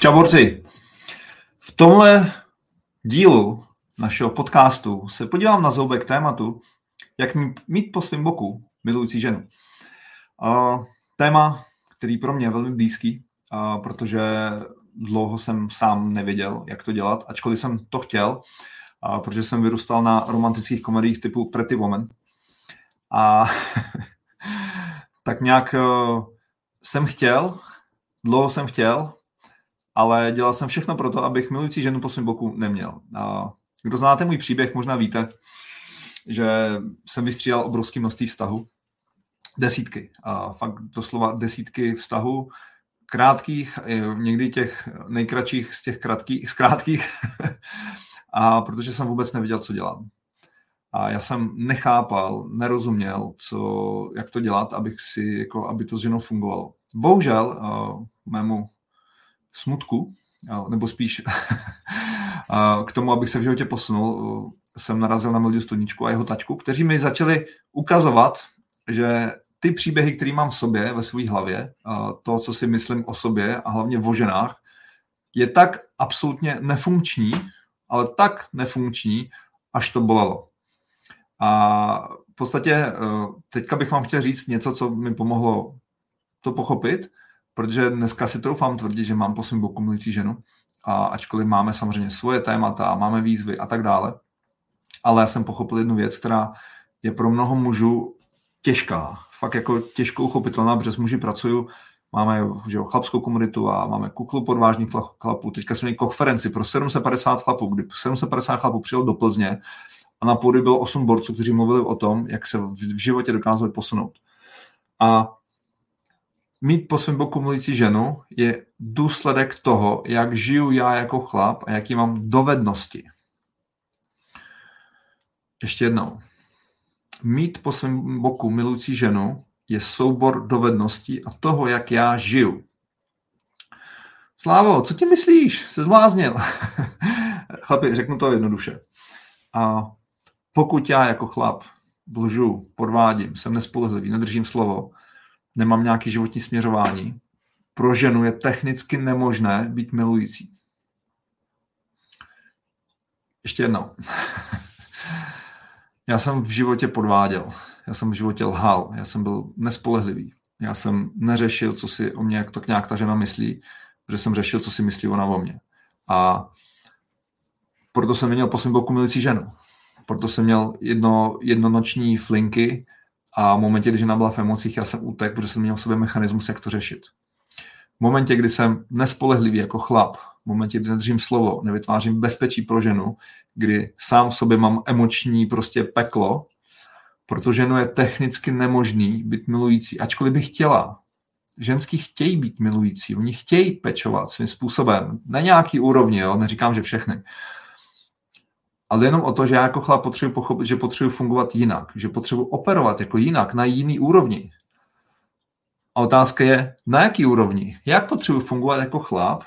Čau borci. V tomhle dílu našeho podcastu se podívám na zoubek tématu, jak mít po svém boku milující ženu. Téma, který pro mě je velmi blízký, protože dlouho jsem sám nevěděl, jak to dělat, ačkoliv jsem to chtěl, protože jsem vyrůstal na romantických komediích typu Pretty Woman. A tak nějak dlouho jsem chtěl, ale dělal jsem všechno pro to, abych milující ženu po svém boku neměl. A kdo znáte můj příběh, možná víte, že jsem vystřídal obrovské množství vztahů. Desítky. A fakt doslova desítky vztahů. Krátkých, někdy těch nejkratších z těch krátkých. A protože jsem vůbec nevěděl, co dělat. A já jsem nechápal, nerozuměl, jak to dělat, aby to s ženou fungovalo. Bohužel mému smutku, nebo spíš k tomu, abych se v životě posunul, jsem narazil na Meldiu Stíčku a jeho taťku, kteří mi začali ukazovat, že ty příběhy, které mám v sobě, ve své hlavě, to, co si myslím o sobě a hlavně o ženách, je tak absolutně nefunkční, ale tak nefunkční, až to bolelo. A v podstatě teďka bych vám chtěl říct něco, co mi pomohlo to pochopit, protože dneska si troufám tvrdit, že mám po svém boku milující ženu, a ačkoliv máme samozřejmě svoje témata, máme výzvy a tak dále, ale já jsem pochopil jednu věc, která je pro mnoho mužů těžká, fakt jako těžko uchopitelná, protože s muži pracuju, máme chlapskou komunitu a máme kuklu podvážných chlapů, teďka jsme měli konferenci pro 750 chlapů, kdy 750 chlapů přijel do Plzně a na půdy bylo 8 borců, kteří mluvili o tom, jak se v životě dokázali posunout. A mít po svém boku milující ženu je důsledek toho, jak žiju já jako chlap a jaký mám dovednosti. Ještě jednou. Mít po svém boku milující ženu je soubor dovedností a toho, jak já žiju. Slávo, co ti myslíš? Se zbláznil. Chlapi, řeknu to jednoduše. A pokud já jako chlap lžu, podvádím, jsem nespolehlivý, nedržím slovo, nemám nějaké životní směřování, pro ženu je technicky nemožné být milující. Ještě jednou. Já jsem v životě podváděl, já jsem v životě lhal, já jsem byl nespolehlivý, já jsem neřešil, co si o mě, jak to nějak ta žena myslí, protože jsem řešil, co si myslí ona o mě. A proto jsem měl po svém boku milující ženu. Proto jsem měl jednonoční flinky a v momentě, když žena byla v emocích, já jsem utek, protože jsem měl v sobě mechanismus, jak to řešit. V momentě, kdy jsem nespolehlivý jako chlap, v momentě, kdy nedržím slovo, nevytvářím bezpečí pro ženu, kdy sám v sobě mám emoční prostě peklo, protože ženu je technicky nemožný být milující, ačkoliv by chtěla. Ženský chtějí být milující, oni chtějí pečovat svým způsobem, na nějaký úrovni, jo? Neříkám, že všechny. Ale jenom o to, že já jako chlap potřebuji pochopit, že potřebuji fungovat jinak, že potřebuji operovat jako jinak, na jiný úrovni. A otázka je, na jaký úrovni? Jak potřebuji fungovat jako chlap,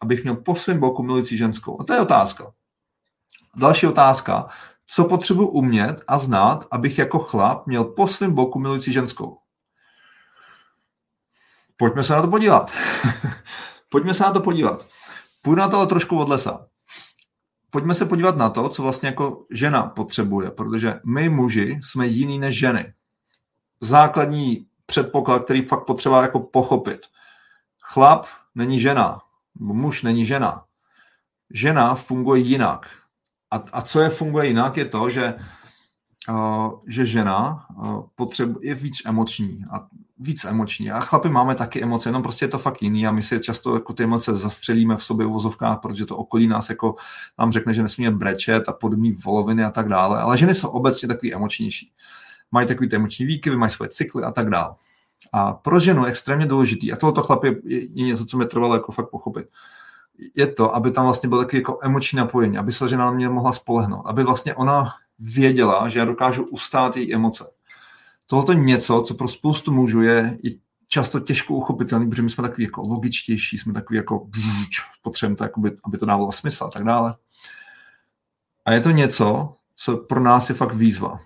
abych měl po svém boku milující ženskou? A to je otázka. Další otázka, co potřebuji umět a znát, abych jako chlap měl po svém boku milující ženskou? Pojďme se na to podívat. Půjdu na to ale trošku od lesa. Pojďme se podívat na to, co vlastně jako žena potřebuje, protože my muži jsme jiný než ženy. Základní předpoklad, který fakt potřeba jako pochopit. Chlap není žena, muž není žena. Žena funguje jinak. A co je funguje jinak, je to, že žena je víc emoční. A chlapi máme taky emoce, jenom prostě je to fakt jiný a my si často jako ty emoce zastřelíme v sobě v uvozovkách, protože to okolí nás jako nám řekne, že nesmíme brečet a podobný voloviny a tak dále, ale ženy jsou obecně takový emočnější. Mají takový ty emoční výkyvy, mají svoje cykly a tak dále. A pro ženu je extrémně důležitý, a tohoto chlapi je něco, co mě trvalo jako fakt pochopit, je to, aby tam vlastně byl takový jako emoční napojení, aby se žena na mě mohla spolehnout, aby vlastně ona věděla, že já dokážu ustát její emoce. Tohle něco, co pro spoustu mužů je často těžko uchopitelný, protože my jsme takový jako logičtější, jsme takový jako potřebujeme to, jakoby, aby to dávalo smysl a tak dále. A je to něco, co pro nás je fakt výzva.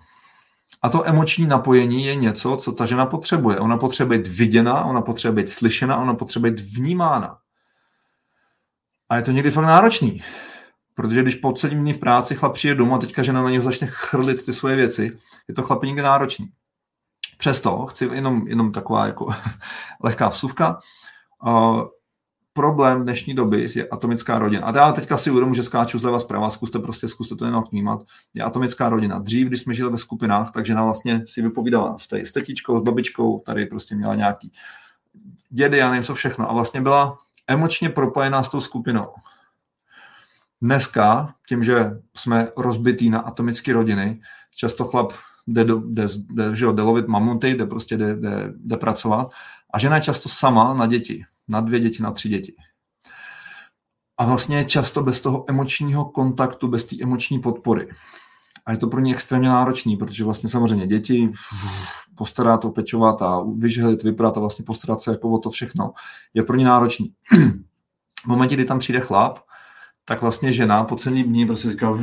A to emoční napojení je něco, co ta žena potřebuje. Ona potřebuje být viděna, ona potřebuje být slyšena, ona potřebuje být vnímána. A je to někdy fakt náročný, protože když po 7 dní v práci chlap přijde domů a teďka žena na něho začne chrlit ty svoje věci, je to chlapi někdy náročný. Přesto chci jenom taková jako lehká vsuvka. Problém dnešní doby je atomická rodina. A já teďka si uvědomuji, že skáču zleva zprava, zkuste to jenom vnímat. Je atomická rodina. Dřív, když jsme žili ve skupinách, takže žena vlastně si vypovídala s tetičkou, s babičkou, tady prostě měla nějaký dědy, já nevím co všechno. A vlastně byla emočně propojená s tou skupinou. Dneska, tím, že jsme rozbití na atomické rodiny, často chlap jde lovit mamuty, jde pracovat. A žena je často sama na děti, na 2 děti, na 3 děti. A vlastně je často bez toho emočního kontaktu, bez té emoční podpory. A je to pro ně extrémně náročný, protože vlastně samozřejmě děti postarat, opečovat a vyžehlit, vyprat a vlastně postarat se jako o to všechno. Je pro ně náročný. V momentě, kdy tam přijde chlap, tak vlastně žena po celý dní prostě říká,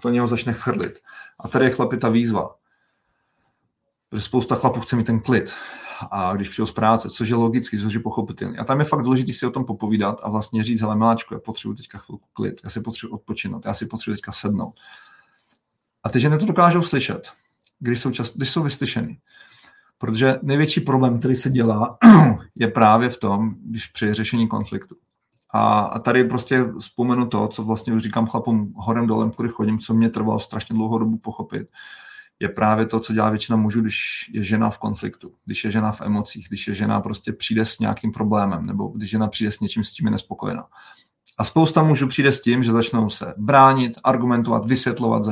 to něho začne chrlit. A tady je chlapi ta výzva. Protože spousta chlapů chce mít ten klid. A když přijde z práce, což je logicky, což je pochopitelný. A tam je fakt důležité si o tom popovídat a vlastně říct, hele miláčku, já potřebuji teďka chvilku klid, já si potřebuji odpočinout, já si potřebuji teďka sednout. A ty ženy to dokážou slyšet, když jsou vyslyšeny. Protože největší problém, který se dělá, je právě v tom, když při řešení konfliktu. A tady prostě vzpomenu to, co vlastně říkám chlapům horem dolem, kudy chodím, co mě trvalo strašně dlouhou dobu pochopit, je právě to, co dělá většina mužů, když je žena v konfliktu, když je žena v emocích, když je žena prostě přijde s nějakým problémem, nebo když žena přijde s něčím, s tím je nespokojená. A spousta mužů přijde s tím, že začnou se bránit, argumentovat, vysvětlovat,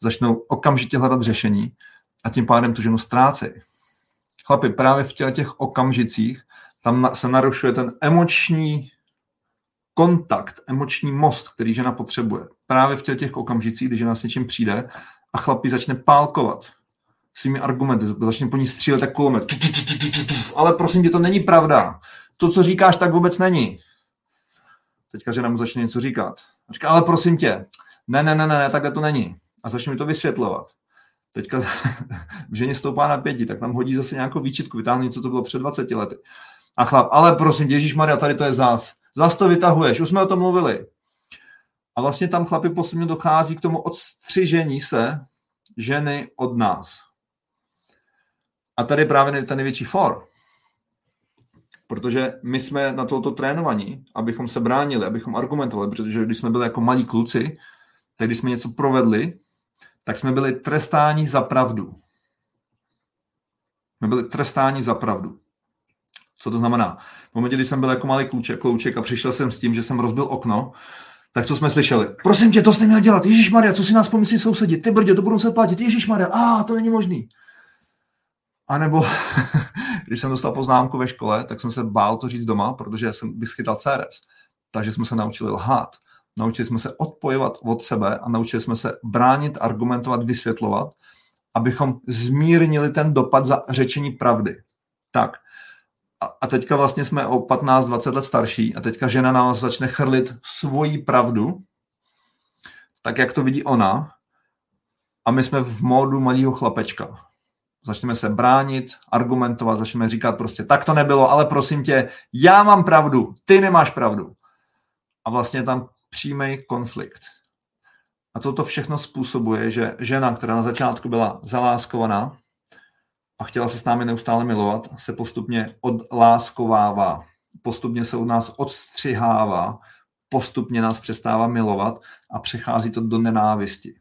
začnou okamžitě hledat řešení a tím pádem tu ženu ztrácejí. Chlapi, právě v těch okamžicích tam se narušuje ten emoční kontakt, emoční most, který žena potřebuje. Právě v těch okamžicích, když žena s něčím přijde a chlapi začne pálkovat svými argumenty, začne po ní střílet tak kulomet. Ale prosím tě, to není pravda. To, co říkáš, tak vůbec není. Teďka žena mu začne něco říkat. A říká, ale prosím tě, ne, takhle to není. A začne mi to vysvětlovat. Teďka ženě stoupá napětí, tak tam hodí zase nějakou výčitku, vytáhne něco, co bylo před 20 lety. A chlap, ale prosím tě, ježišmarja, tady to je zás. Zas to vytahuješ, už jsme o tom mluvili. A vlastně tam chlapi postupně dochází k tomu odstřižení se ženy od nás. A tady je právě ten největší for. Protože my jsme na toto trénovaní, abychom se bránili, abychom argumentovali, protože když jsme byli jako malí kluci, tak když jsme něco provedli, tak jsme byli trestáni za pravdu. Co to znamená? V momentě, když jsem byl jako malý klouček a přišel jsem s tím, že jsem rozbil okno, tak to jsme slyšeli. Prosím tě, to jsi neměl dělat. Ježišmarja, co si nás pomyslí sousedi? Ty brdě, to budou muset platit. Ježišmarja, to není možný. A nebo když jsem dostal poznámku ve škole, tak jsem se bál to říct doma, protože jsem bych schytal CRS. Takže jsme se naučili lhát. Naučili jsme se odpojovat od sebe a naučili jsme se bránit, argumentovat, vysvětlovat, abychom zmírnili ten dopad za řečení pravdy. Tak. A teďka vlastně jsme o 15-20 let starší a teďka žena nás začne chrlit svoji pravdu, tak jak to vidí ona, a my jsme v módu malého chlapečka. Začneme se bránit, argumentovat, začneme říkat prostě, tak to nebylo, ale prosím tě, já mám pravdu, ty nemáš pravdu. A vlastně tam přímý konflikt. A toto všechno způsobuje, že žena, která na začátku byla zaláskovaná, a chtěla se s námi neustále milovat, se postupně odláskovává, postupně se od nás odstřihává, postupně nás přestává milovat a přechází to do nenávisti.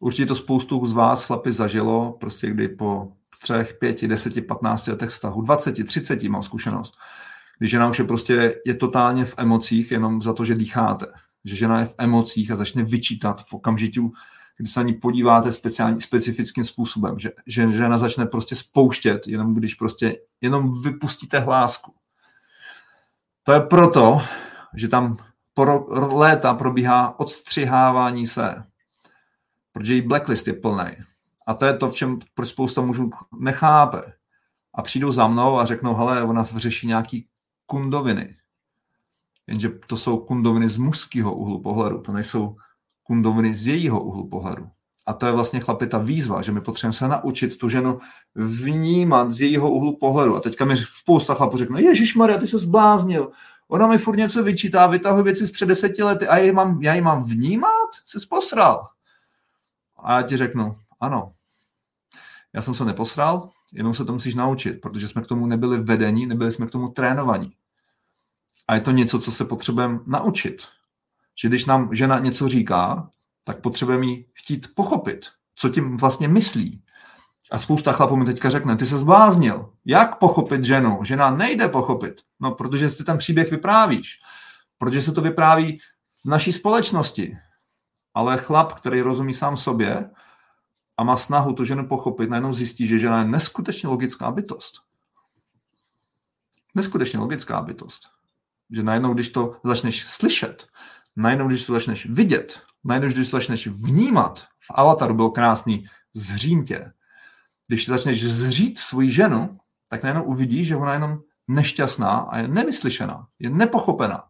Určitě to spoustu z vás, chlapi, zažilo, prostě kdy po 3, 5, 10, 15 letech vztahu, 20, 30 mám zkušenost, když žena už je totálně v emocích jenom za to, že dýcháte. Že žena je v emocích a začne vyčítat v okamžiku, když se na ní podíváte specifickým způsobem, že žena začne prostě spouštět, jenom když jenom vypustíte hlásku. To je proto, že tam po léta probíhá odstřihávání se, protože její blacklist je plnej. A to je to, v čem proč spousta mužů nechápe. A přijdou za mnou a řeknou, hele, ona řeší nějaký kundoviny. Jenže to jsou kundoviny z mužského úhlu pohledu, to nejsou kundoviny z jejího úhlu pohledu. A to je vlastně, chlapi, ta výzva, že my potřebujeme se naučit tu ženu vnímat z jejího úhlu pohledu. A teďka mi spousta chlapů řekne, ježišmarja, ty se zbláznil. Ona mi furt něco vyčítá, vytahuje věci z před 10 lety a já ji mám vnímat? Jsi posral? A já ti řeknu, ano, já jsem se neposral, jenom se to musíš naučit, protože jsme k tomu nebyli vedení, nebyli jsme k tomu trénovaní. A je to něco, co se potřebujeme naučit. Že když nám žena něco říká, tak potřebujeme jí chtít pochopit, co tím vlastně myslí. A spousta chlapů mi teďka řekne, ty se zbláznil, jak pochopit ženu? Žena nejde pochopit, no protože si ten příběh vyprávíš, protože se to vypráví v naší společnosti. Ale chlap, který rozumí sám sobě a má snahu tu ženu pochopit, najednou zjistí, že žena je neskutečně logická bytost. Neskutečně logická bytost. Že najednou, když to začneš slyšet, najednou, když to začneš vidět, najednou, když to začneš vnímat, v Avataru byl krásný, zřím tě. Když začneš zřít svoji ženu, tak najednou uvidíš, že ona je jenom nešťastná a je nevyslyšená, je nepochopená,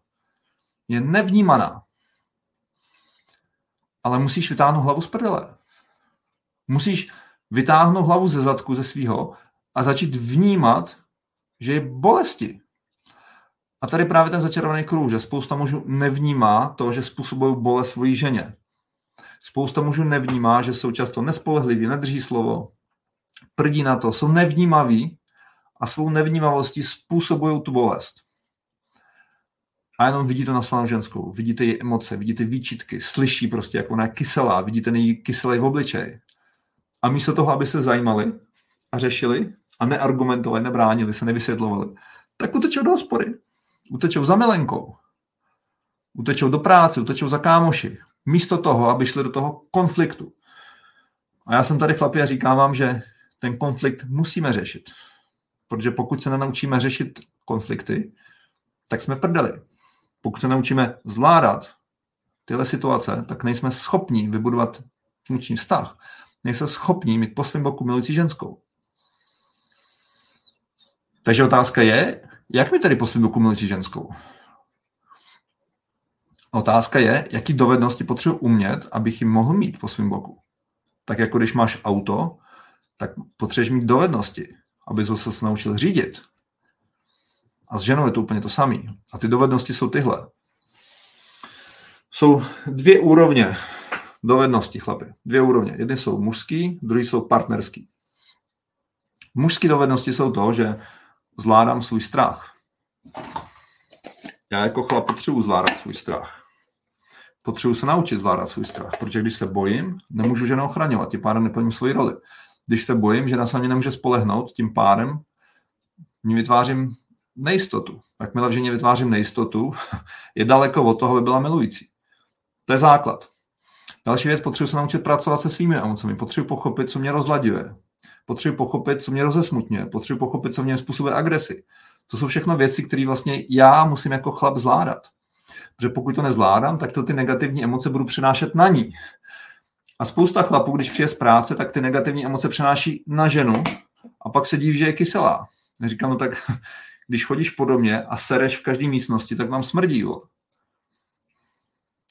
je nevnímaná. Ale musíš vytáhnout hlavu z prdele. Musíš vytáhnout hlavu ze zadku, ze svýho a začít vnímat, že je bolesti. A tady právě ten začarovaný kruh, že spousta mužů nevnímá to, že způsobují bolest svojí ženě. Spousta mužů nevnímá, že jsou často nespolehliví, nedrží slovo, prdí na to, jsou nevnímaví a svou nevnímavostí způsobují tu bolest. A jenom vidí to naslanou ženskou, vidíte její emoce, vidíte výčitky, slyší prostě, jak ona je kyselá, vidíte její kyselý v obličeji. A místo toho, aby se zajímali a řešili a neargumentovali, nebránili se, nevysvětlovali, tak utečou do hospody, utečou za milenkou, utečou do práce, utečou za kámoši. Místo toho, aby šli do toho konfliktu. A já jsem tady chlapi a říkám vám, že ten konflikt musíme řešit. Protože pokud se nenaučíme řešit konflikty, tak jsme v prdeli. Pokud se naučíme zvládat tyhle situace, tak nejsme schopní vybudovat funkční vztah. Nejsme schopní mít po svém boku milující ženskou. Takže otázka je, jak mi tady po svém boku milující ženskou? Otázka je, jaký dovednosti potřebuji umět, abych ji mohl mít po svém boku. Tak jako když máš auto, tak potřebuješ mít dovednosti, aby se naučil řídit. A s ženou je to úplně to samé. A ty dovednosti jsou tyhle. Jsou dvě úrovně dovedností, chlapi. Dvě úrovně. Jedny jsou mužský, druhý jsou partnerský. Mužské dovednosti jsou to, že zvládám svůj strach. Já jako chlap potřebuji zvládat svůj strach. Potřebuji se naučit zvládat svůj strach, protože když se bojím, nemůžu ženu ochraňovat, tím pádem neplním svoji roli. Když se bojím, žena se mě nemůže spolehnout, tím pádem mě vytvářím nejistotu. Jakmile v ženě vytvářím nejistotu, je daleko od toho, aby byla milující. To je základ. Další věc, potřebuji se naučit pracovat se svými emocemi, potřebuji pochopit, co mě rozlaďuje, potřebuji pochopit, co mě rozesmutňuje, potřebuji pochopit, co mě způsobuje agresi. To jsou všechno věci, které vlastně já musím jako chlap zvládat. Protože pokud to nezvládám, tak ty negativní emoce budu přenášet na ní. A spousta chlapů, když přijde z práce, tak ty negativní emoce přenáší na ženu a pak se diví, že je kyselá. Říkám, no tak když chodíš po domě a sereš v každé místnosti, tak vám smrdí. Jo.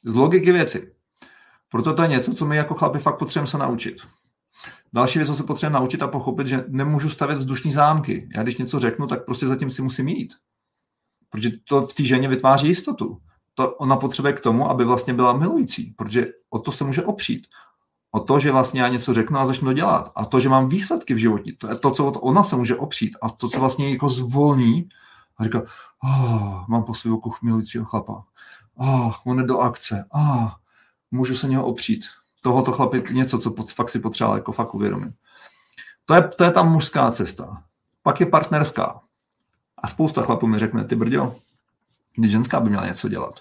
Z logiky věci. Proto to je něco, co my jako chlapi fakt potřebujeme se naučit. Další věc, co se potřebujeme naučit a pochopit, že nemůžu stavět vzdušný zámky. Já když něco řeknu, tak prostě zatím si musím jít. Protože to v té ženě vytváří jistotu. To ona potřebuje k tomu, aby vlastně byla milující, protože o to se může opřít. O to, že vlastně já něco řeknu a začnu dělat. A to, že mám výsledky v životě. To je to, co ona se může opřít. A to, co vlastně jako zvolní. A říká, mám po svým oku milujícího chlapa. On je do akce. Můžu se něho opřít. Tohoto chlapit něco, co fakt si potřeba jako fakt uvědomit. To je ta mužská cesta. Pak je partnerská. A spousta chlapů mi řekne, ty brďo, když ženská by měla něco dělat.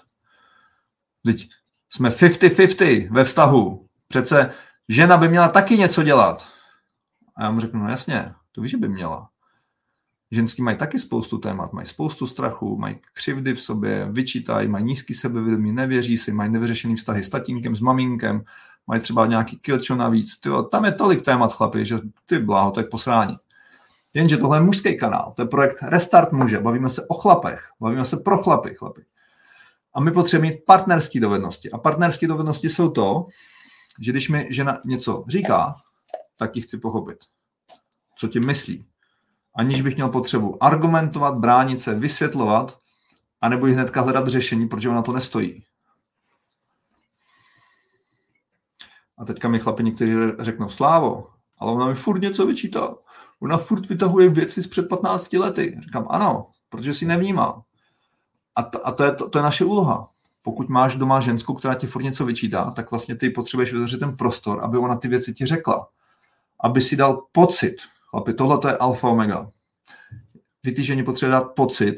Teď jsme 50-50 ve vztahu. Přece žena by měla taky něco dělat. A já mu řeknu, no jasně, to víš, že by měla. Ženský mají taky spoustu témat, mají spoustu strachu, mají křivdy v sobě, vyčítají, mají nízký sebevědomí, nevěří si, mají nevyřešený vztahy s tatínkem, s maminkem, mají třeba nějaký kilčo navíc. Tyjo, tam je tolik témat, chlapi, že ty bláho, to je posrání. Jenže tohle je mužský kanál, to je projekt Restart muže, bavíme se o chlapech, bavíme se pro chlapy. A my potřebujeme partnerské dovednosti. A partnerské dovednosti jsou to, že když mi žena něco říká, tak ji chci pochopit, co tím myslí. Aniž bych měl potřebu argumentovat, bránit se, vysvětlovat, anebo ji hnedka hledat řešení, protože ona to nestojí. A teďka mi chlapi někteří řeknou, Slávo, ale ona mi furt něco vyčítá. Ona furt vytahuje věci z před 15 lety. Říkám, ano, protože si nevnímal. A to je naše úloha. Pokud máš doma ženskou, která ti furt něco vyčítá, tak vlastně ty potřebuješ vytvořit ten prostor, aby ona ty věci ti řekla. Aby si dal pocit. Chlapi, tohle to je alfa omega. Vy ty ženy potřebujete dát pocit,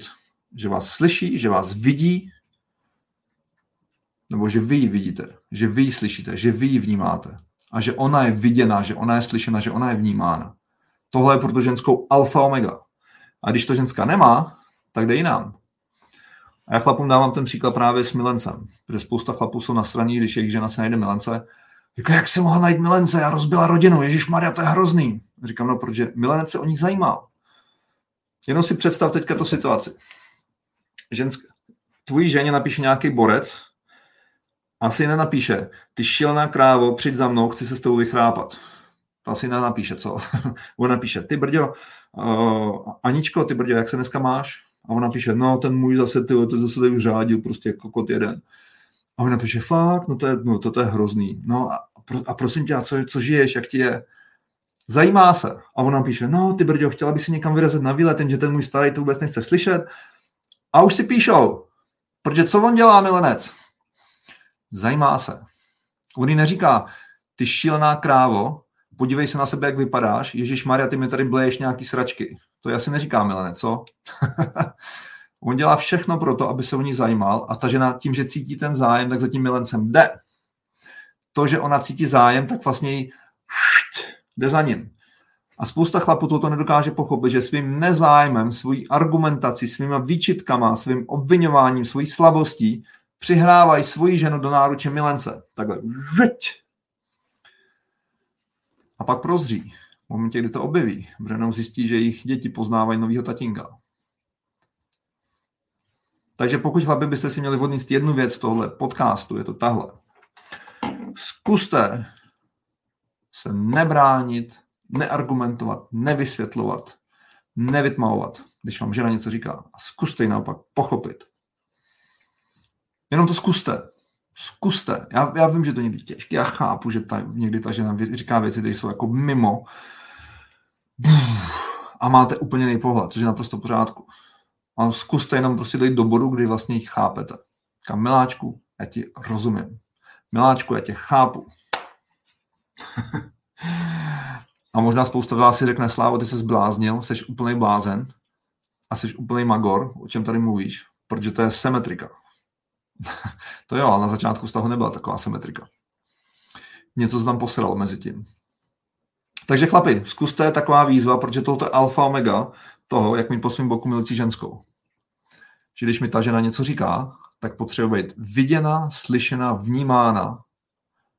že vás slyší, že vás vidí, nebo že vy ji vidíte, že vy ji slyšíte, že vy ji vnímáte. A že ona je viděna, že ona je slyšena, že ona je vnímána. Tohle je pro tu ženskou alfa omega. A když to ženská nemá, tak jde jinam. A já chlapům dávám ten příklad právě s milencem. Protože spousta chlapů jsou nasraní, když jejich žena se najde milence. Říká, jak se mohla najít milence? Já rozbila rodinu, ježišmarja, to je hrozný. Říkám, no, protože milenec se o ní zajímal. Jenom si představ teďka tu situaci. Tvojí ženě napíše nějaký borec, asi nenapíše, ty šilná krávo, přijď za mnou, chci se s tebou vychrápat. To asi nenapíše, co? Ona píše, ty brďo, Aničko, ty brďo, jak se dneska máš? A ona píše, no ten můj zase tady řádil, prostě kokot jeden. A ona píše, fakt, to je hrozný. No a prosím tě, co žiješ, jak ti je? Zajímá se. A ona píše, no ty brďo, chtěla by si někam vyrazit na výlet, jenže ten můj starý to vůbec nechce slyšet. A už si píšou, protože co on dělá, milenec? Zajímá se. On jí neříká, ty šílená krávo, podívej se na sebe, jak vypadáš, ježišmarja, ty mi tady bleješ nějaký sračky. To já si neříkám, Milene, co? On dělá všechno pro to, aby se o ní zajímal a ta žena tím, že cítí ten zájem, tak za tím milencem jde. To, že ona cítí zájem, tak vlastně jde za ním. A spousta chlapů toto nedokáže pochopit, že svým nezájmem, svojí argumentací, svýma výčitkama, svým obvinováním, svojí slabostí přihrávají svoji ženu do náruče milence. Takhle. A pak prozří. V momentě, kdy to objeví, břenou zjistí, že jejich děti poznávají novýho tatínka. Takže pokud, chlapi, byste si měli odníst jednu věc z tohle podcastu, je to tahle. Zkuste se nebránit, neargumentovat, nevysvětlovat, nevytmavovat, když vám žena něco říká. A zkuste ji naopak pochopit. Jenom to zkuste. Zkuste. Já vím, že to někdy těžké. Já chápu, že někdy ta žena říká věci, které jsou jako mimo. A máte úplně jiný pohled, což je naprosto v pořádku. A zkuste jenom prostě dojít do bodu, kdy vlastně jich chápete. Říkám, miláčku, já ti rozumím. Miláčku, já tě chápu. A možná spousta vás si řekne, Slávo, ty se zbláznil, jsi úplnej blázen a jsi úplnej magor, o čem tady mluvíš, protože to je symetrika. To jo, ale na začátku vztahu nebyla taková symetrika. Něco se tam posralo mezi tím. Takže chlapi, zkuste, taková výzva, protože tohle je alfa omega toho, jak mít po svým boku milující ženskou. Že když mi ta žena něco říká, tak potřebuje být viděna, slyšena, vnímána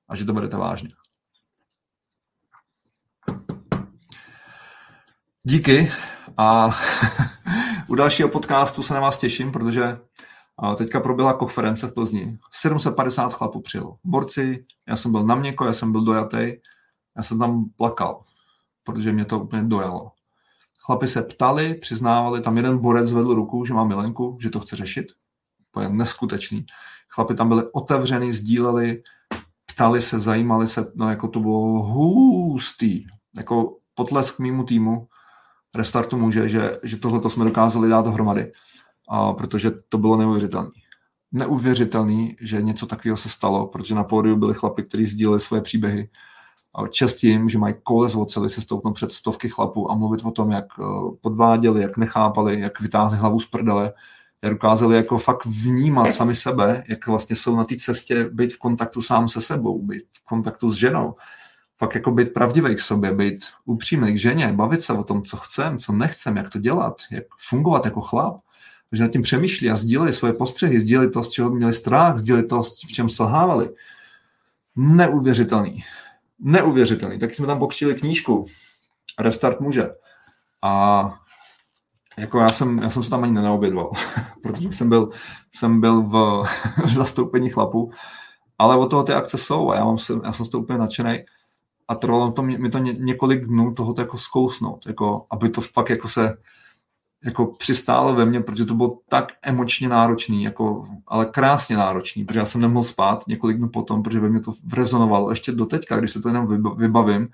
a že to berete vážně. Díky a u dalšího podcastu se na vás těším, protože teďka proběhla konference v Plzni. 750 chlapů přijelo. Borci, já jsem byl na měko, já jsem byl dojatej, já jsem tam plakal, protože mě to úplně dojalo. Chlapi se ptali, přiznávali, tam jeden borec zvedl ruku, že má milenku, že to chce řešit. To je neskutečný. Chlapi tam byli otevřený, sdíleli, ptali se, zajímali se, no jako to bylo hustý. Jako potlesk mému týmu, Restartu muže, že tohleto jsme dokázali dát dohromady. Protože to bylo neuvěřitelné. Neuvěřitelný, že něco takového se stalo, protože na pódiu byli chlapi, kteří sdíleli svoje příběhy. Čest jim, že mají koule z oceli, se stoupnou před stovky chlapů a mluvit o tom, jak podváděli, jak nechápali, jak vytáhli hlavu z prdele, jak dokázali jako fakt vnímat sami sebe, jak vlastně jsou na té cestě být v kontaktu sám se sebou, být v kontaktu s ženou, fakt jako být pravdivý k sobě, být upřímný k ženě, bavit se o tom, co chcem, co nechcem, jak to dělat, jak fungovat jako chlap. Že nad tím přemýšlí a sdíleli svoje postřehy, sdíleli to, z čeho měli strach, sdíleli to, v čem selhávali. Neuvěřitelný. Neuvěřitelný. Tak jsme tam pokřtili knížku Restart muže. A jako já jsem se tam ani nenaobědval, protože jsem byl v zastoupení chlapů. Ale od toho ty akce jsou a já jsem z toho úplně nadšenej. A trvalo mi to několik dnů tohoto jako zkousnout, jako, aby to fakt jako se jako přistálo ve mně, protože to bylo tak emočně náročný, jako, ale krásně náročný, protože já jsem nemohl spát několik dnů potom, protože ve mně to rezonovalo ještě do teďka, když se to jenom vybavím,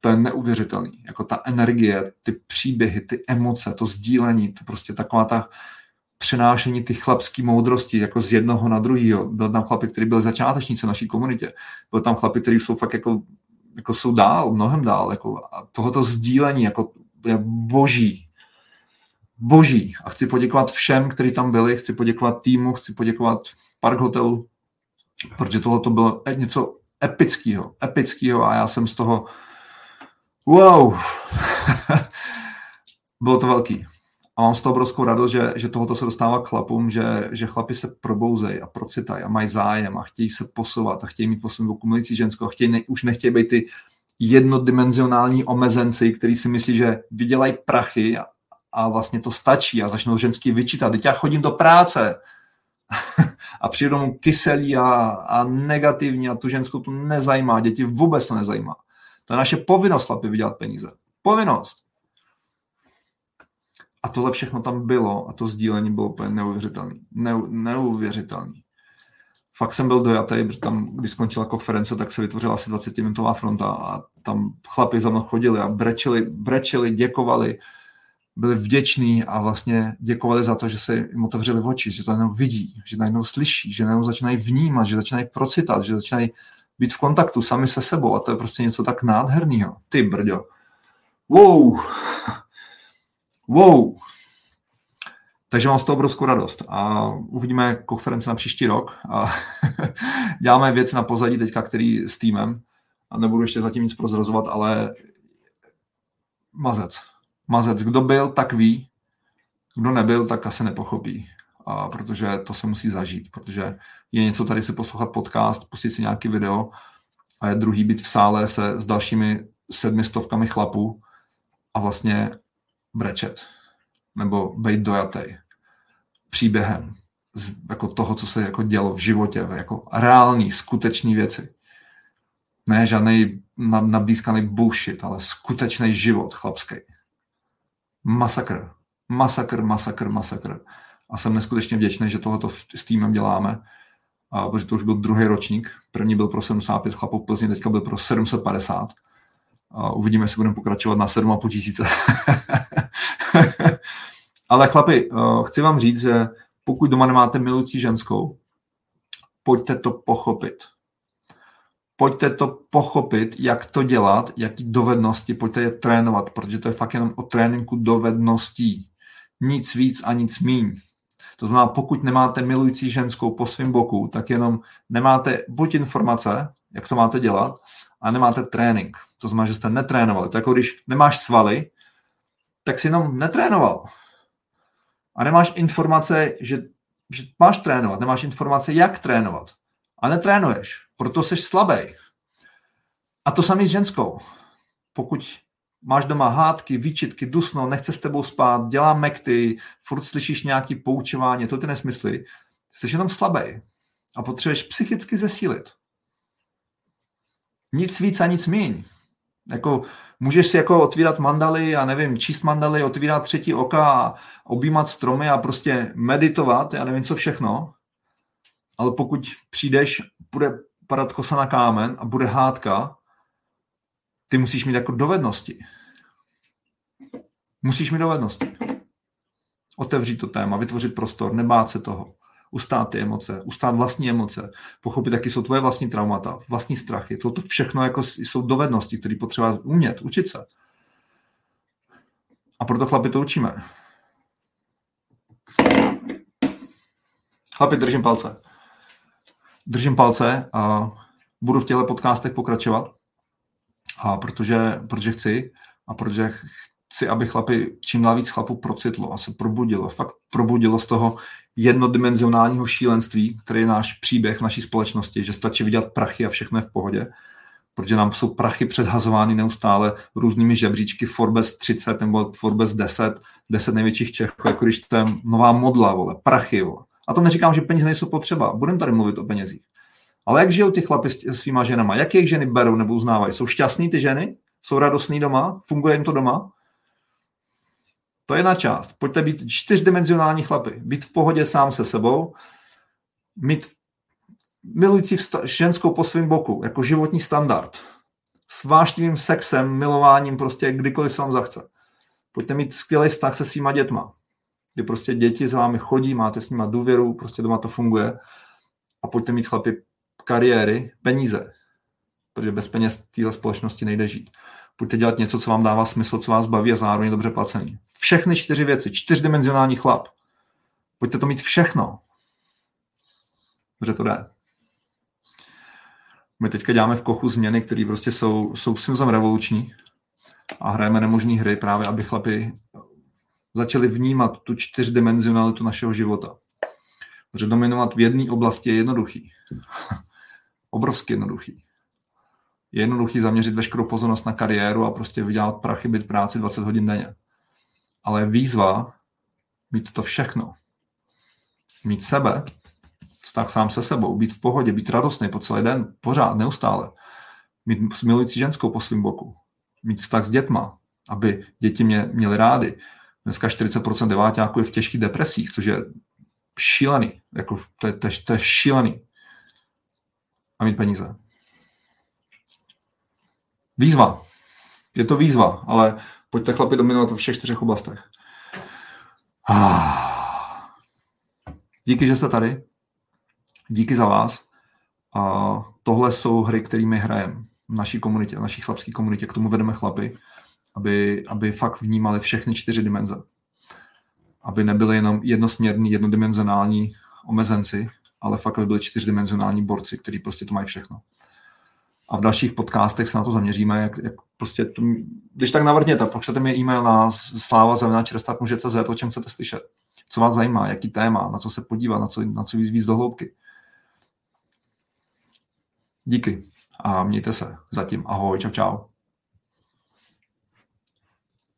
to je neuvěřitelný, jako ta energie, ty příběhy, ty emoce, to sdílení, to prostě taková ta přenášení ty chlapský moudrosti jako z jednoho na druhýho. Byl tam chlapy, který byl začátečníci v naší komunitě. Byl tam chlapy, kteří jsou fakt jako jsou dál, mnohem dál. Jako, a tohoto sdílení jako boží. Boží. A chci poděkovat všem, kteří tam byli. Chci poděkovat týmu, chci poděkovat Park Hotelu, protože tohoto bylo něco epického a já jsem z toho wow! Bylo to velký. A mám z toho obrovskou radost, že tohoto se dostává k chlapům, že chlapi se probouzejí a procitají a mají zájem a chtějí se posouvat a chtějí mít po svém boku milující ženskou a už nechtějí být ty jednodimenzionální omezenci, kteří si myslí, že vydělají prachy a vlastně to stačí a začnou ženský vyčítat. Teď já chodím do práce a přijdu domů kyselý a negativní a tu ženskou tu nezajímá, děti vůbec to nezajímá. To je naše povinnost, chlapi, vydělat peníze. Povinnost. A tohle všechno tam bylo a to sdílení bylo úplně neuvěřitelné. Neuvěřitelné. Fakt jsem byl dojatý, protože tam, když skončila konference, tak se vytvořila asi 20-minutová fronta a tam chlapi za mnou chodili a brečeli, děkovali, byli vděční a vlastně děkovali za to, že se jim otevřeli oči, že to najednou vidí, že najednou slyší, že najednou začínají vnímat, že začínají procitat, že začínají být v kontaktu sami se sebou a to je prostě něco tak nádherného. Ty brďo. Wow! Takže mám z toho obrovskou radost a uvidíme konference na příští rok a děláme věci na pozadí teďka, který s týmem a nebudu ještě zatím nic prozrazovat, ale mazec. Kdo byl, tak ví. Kdo nebyl, tak asi nepochopí, a protože to se musí zažít, protože je něco tady si poslouchat podcast, pustit si nějaký video a je druhý být v sále se s dalšími 700 chlapů a vlastně brečet, nebo být dojatej příběhem jako toho, co se jako dělo v životě, jako reální, skutečné věci. Ne žádnej nablízkaný bullshit, ale skutečný život chlapský. Masakr. A jsem neskutečně vděčný, že tohleto s týmem děláme, protože to už byl druhý ročník. První byl pro 75 chlapů v Plzni, teďka byl pro 750. Uvidíme, jestli budeme pokračovat na 7,5 tisíce. Ale chlapi, chci vám říct, že pokud doma nemáte milující ženskou, pojďte to pochopit, jak to dělat, jaký dovednosti, pojďte je trénovat, protože to je fakt jenom o tréninku dovedností. Nic víc a nic míň. To znamená, pokud nemáte milující ženskou po svém boku, tak jenom nemáte buď informace, jak to máte dělat, a nemáte trénink. To znamená, že jste netrénovali. To jako když nemáš svaly, tak si jenom netrénoval. A nemáš informace, že máš trénovat. Nemáš informace, jak trénovat. A netrénuješ. Proto jsi slabý. A to samý s ženskou. Pokud máš doma hádky, výčitky, dusno, nechce s tebou spát, dělá mekty, furt slyšíš nějaký poučování, to ty nesmysly, jsi jenom slabý. A potřebuješ psychicky zesílit. Nic víc a nic míň. Jako, můžeš si jako otvírat mandaly, a nevím, číst mandaly, otvírat třetí oka a objímat stromy a prostě meditovat, já nevím co všechno, ale pokud přijdeš, bude padat kosa na kámen a bude hádka, ty musíš mít jako dovednosti. Musíš mít dovednosti. Otevřít to téma, vytvořit prostor, nebát se toho. Ustát ty emoce, ustát vlastní emoce, pochopit, jaký jsou tvoje vlastní traumata, vlastní strachy. Toto všechno jako jsou dovednosti, které potřeba umět, učit se. A proto chlapi to učíme. Chlapi, držím palce. A budu v těchto podcastech pokračovat, a protože chci a protože aby chlapi, čím dál víc chlapů procitlo a se probudilo. Fakt probudilo z toho jednodimenzionálního šílenství, který je náš příběh naší společnosti, že stačí vydělat prachy a všechno je v pohodě, protože nám jsou prachy předhazovány neustále různými žebříčky Forbes 30 nebo Forbes 10, 10 největších Čechů, jako když to je nová modla, vole, prachy, vole. A to neříkám, že peníze nejsou potřeba, budeme tady mluvit o penězích. Ale jak žijou ty chlapi se svýma ženama? Jak jejich ženy berou nebo uznávají? Jsou šťastný ty ženy? Jsou radostný doma? Funguje jim to doma? To je jedna část. Pojďte být čtyřdimenzionální chlapy. Být v pohodě sám se sebou, mít milující ženskou po svém boku, jako životní standard. S vášnivým sexem, milováním, prostě kdykoliv se vám zachce. Pojďte mít skvělý vztah se svýma dětma. Kdy prostě děti za vámi chodí, máte s nima důvěru, prostě doma to funguje. A pojďte mít chlapy kariéry, peníze. Protože bez peněz téhle společnosti nejde žít. Pojďte dělat něco, co vám dává smysl, co vás baví a zároveň dobře placený. Všechny čtyři věci, čtyřdimenzionální chlap. Pojďte to mít všechno. Protože to jde. My teďka děláme v Kochu změny, které prostě jsou smyslem revoluční a hrajeme nemožné hry právě, aby chlapi začali vnímat tu čtyřdimenzionalitu našeho života. Protože dominovat v jedné oblasti je jednoduchý. Obrovsky jednoduchý. Je jednoduchý zaměřit veškerou pozornost na kariéru a prostě vydělat prachy, být v práci 20 hodin denně. Ale je výzva mít to všechno. Mít sebe, vztah sám se sebou, být v pohodě, být radostný po celý den, pořád, neustále. Mít milující ženskou po svým boku. Mít vztah s dětma, aby děti mě měly rády. Dneska 40% deváťáků je v těžkých depresích, což je šílený. Jako, to je šílený. A mít peníze. Výzva. Je to výzva, ale pojďte chlapi dominovat ve všech čtyřech oblastech. Díky, že jste tady. Díky za vás. A tohle jsou hry, kterými hrajeme v naší komunitě, v naší chlapské komunitě. K tomu vedeme chlapy, aby fakt vnímali všechny čtyři dimenze. Aby nebyli jenom jednosměrní, jednodimenzionální omezenci, ale fakt aby byli čtyřdimenzionální borci, kteří prostě to mají všechno. A v dalších podcastech se na to zaměříme, jak prostě to, když tak navrhněte, pošlete mi e-mail na slava@restartmuže.cz, o čem chcete slyšet, co vás zajímá, jaký téma, na co se podívat, na co víc do hloubky. Díky a mějte se zatím. Ahoj, čau.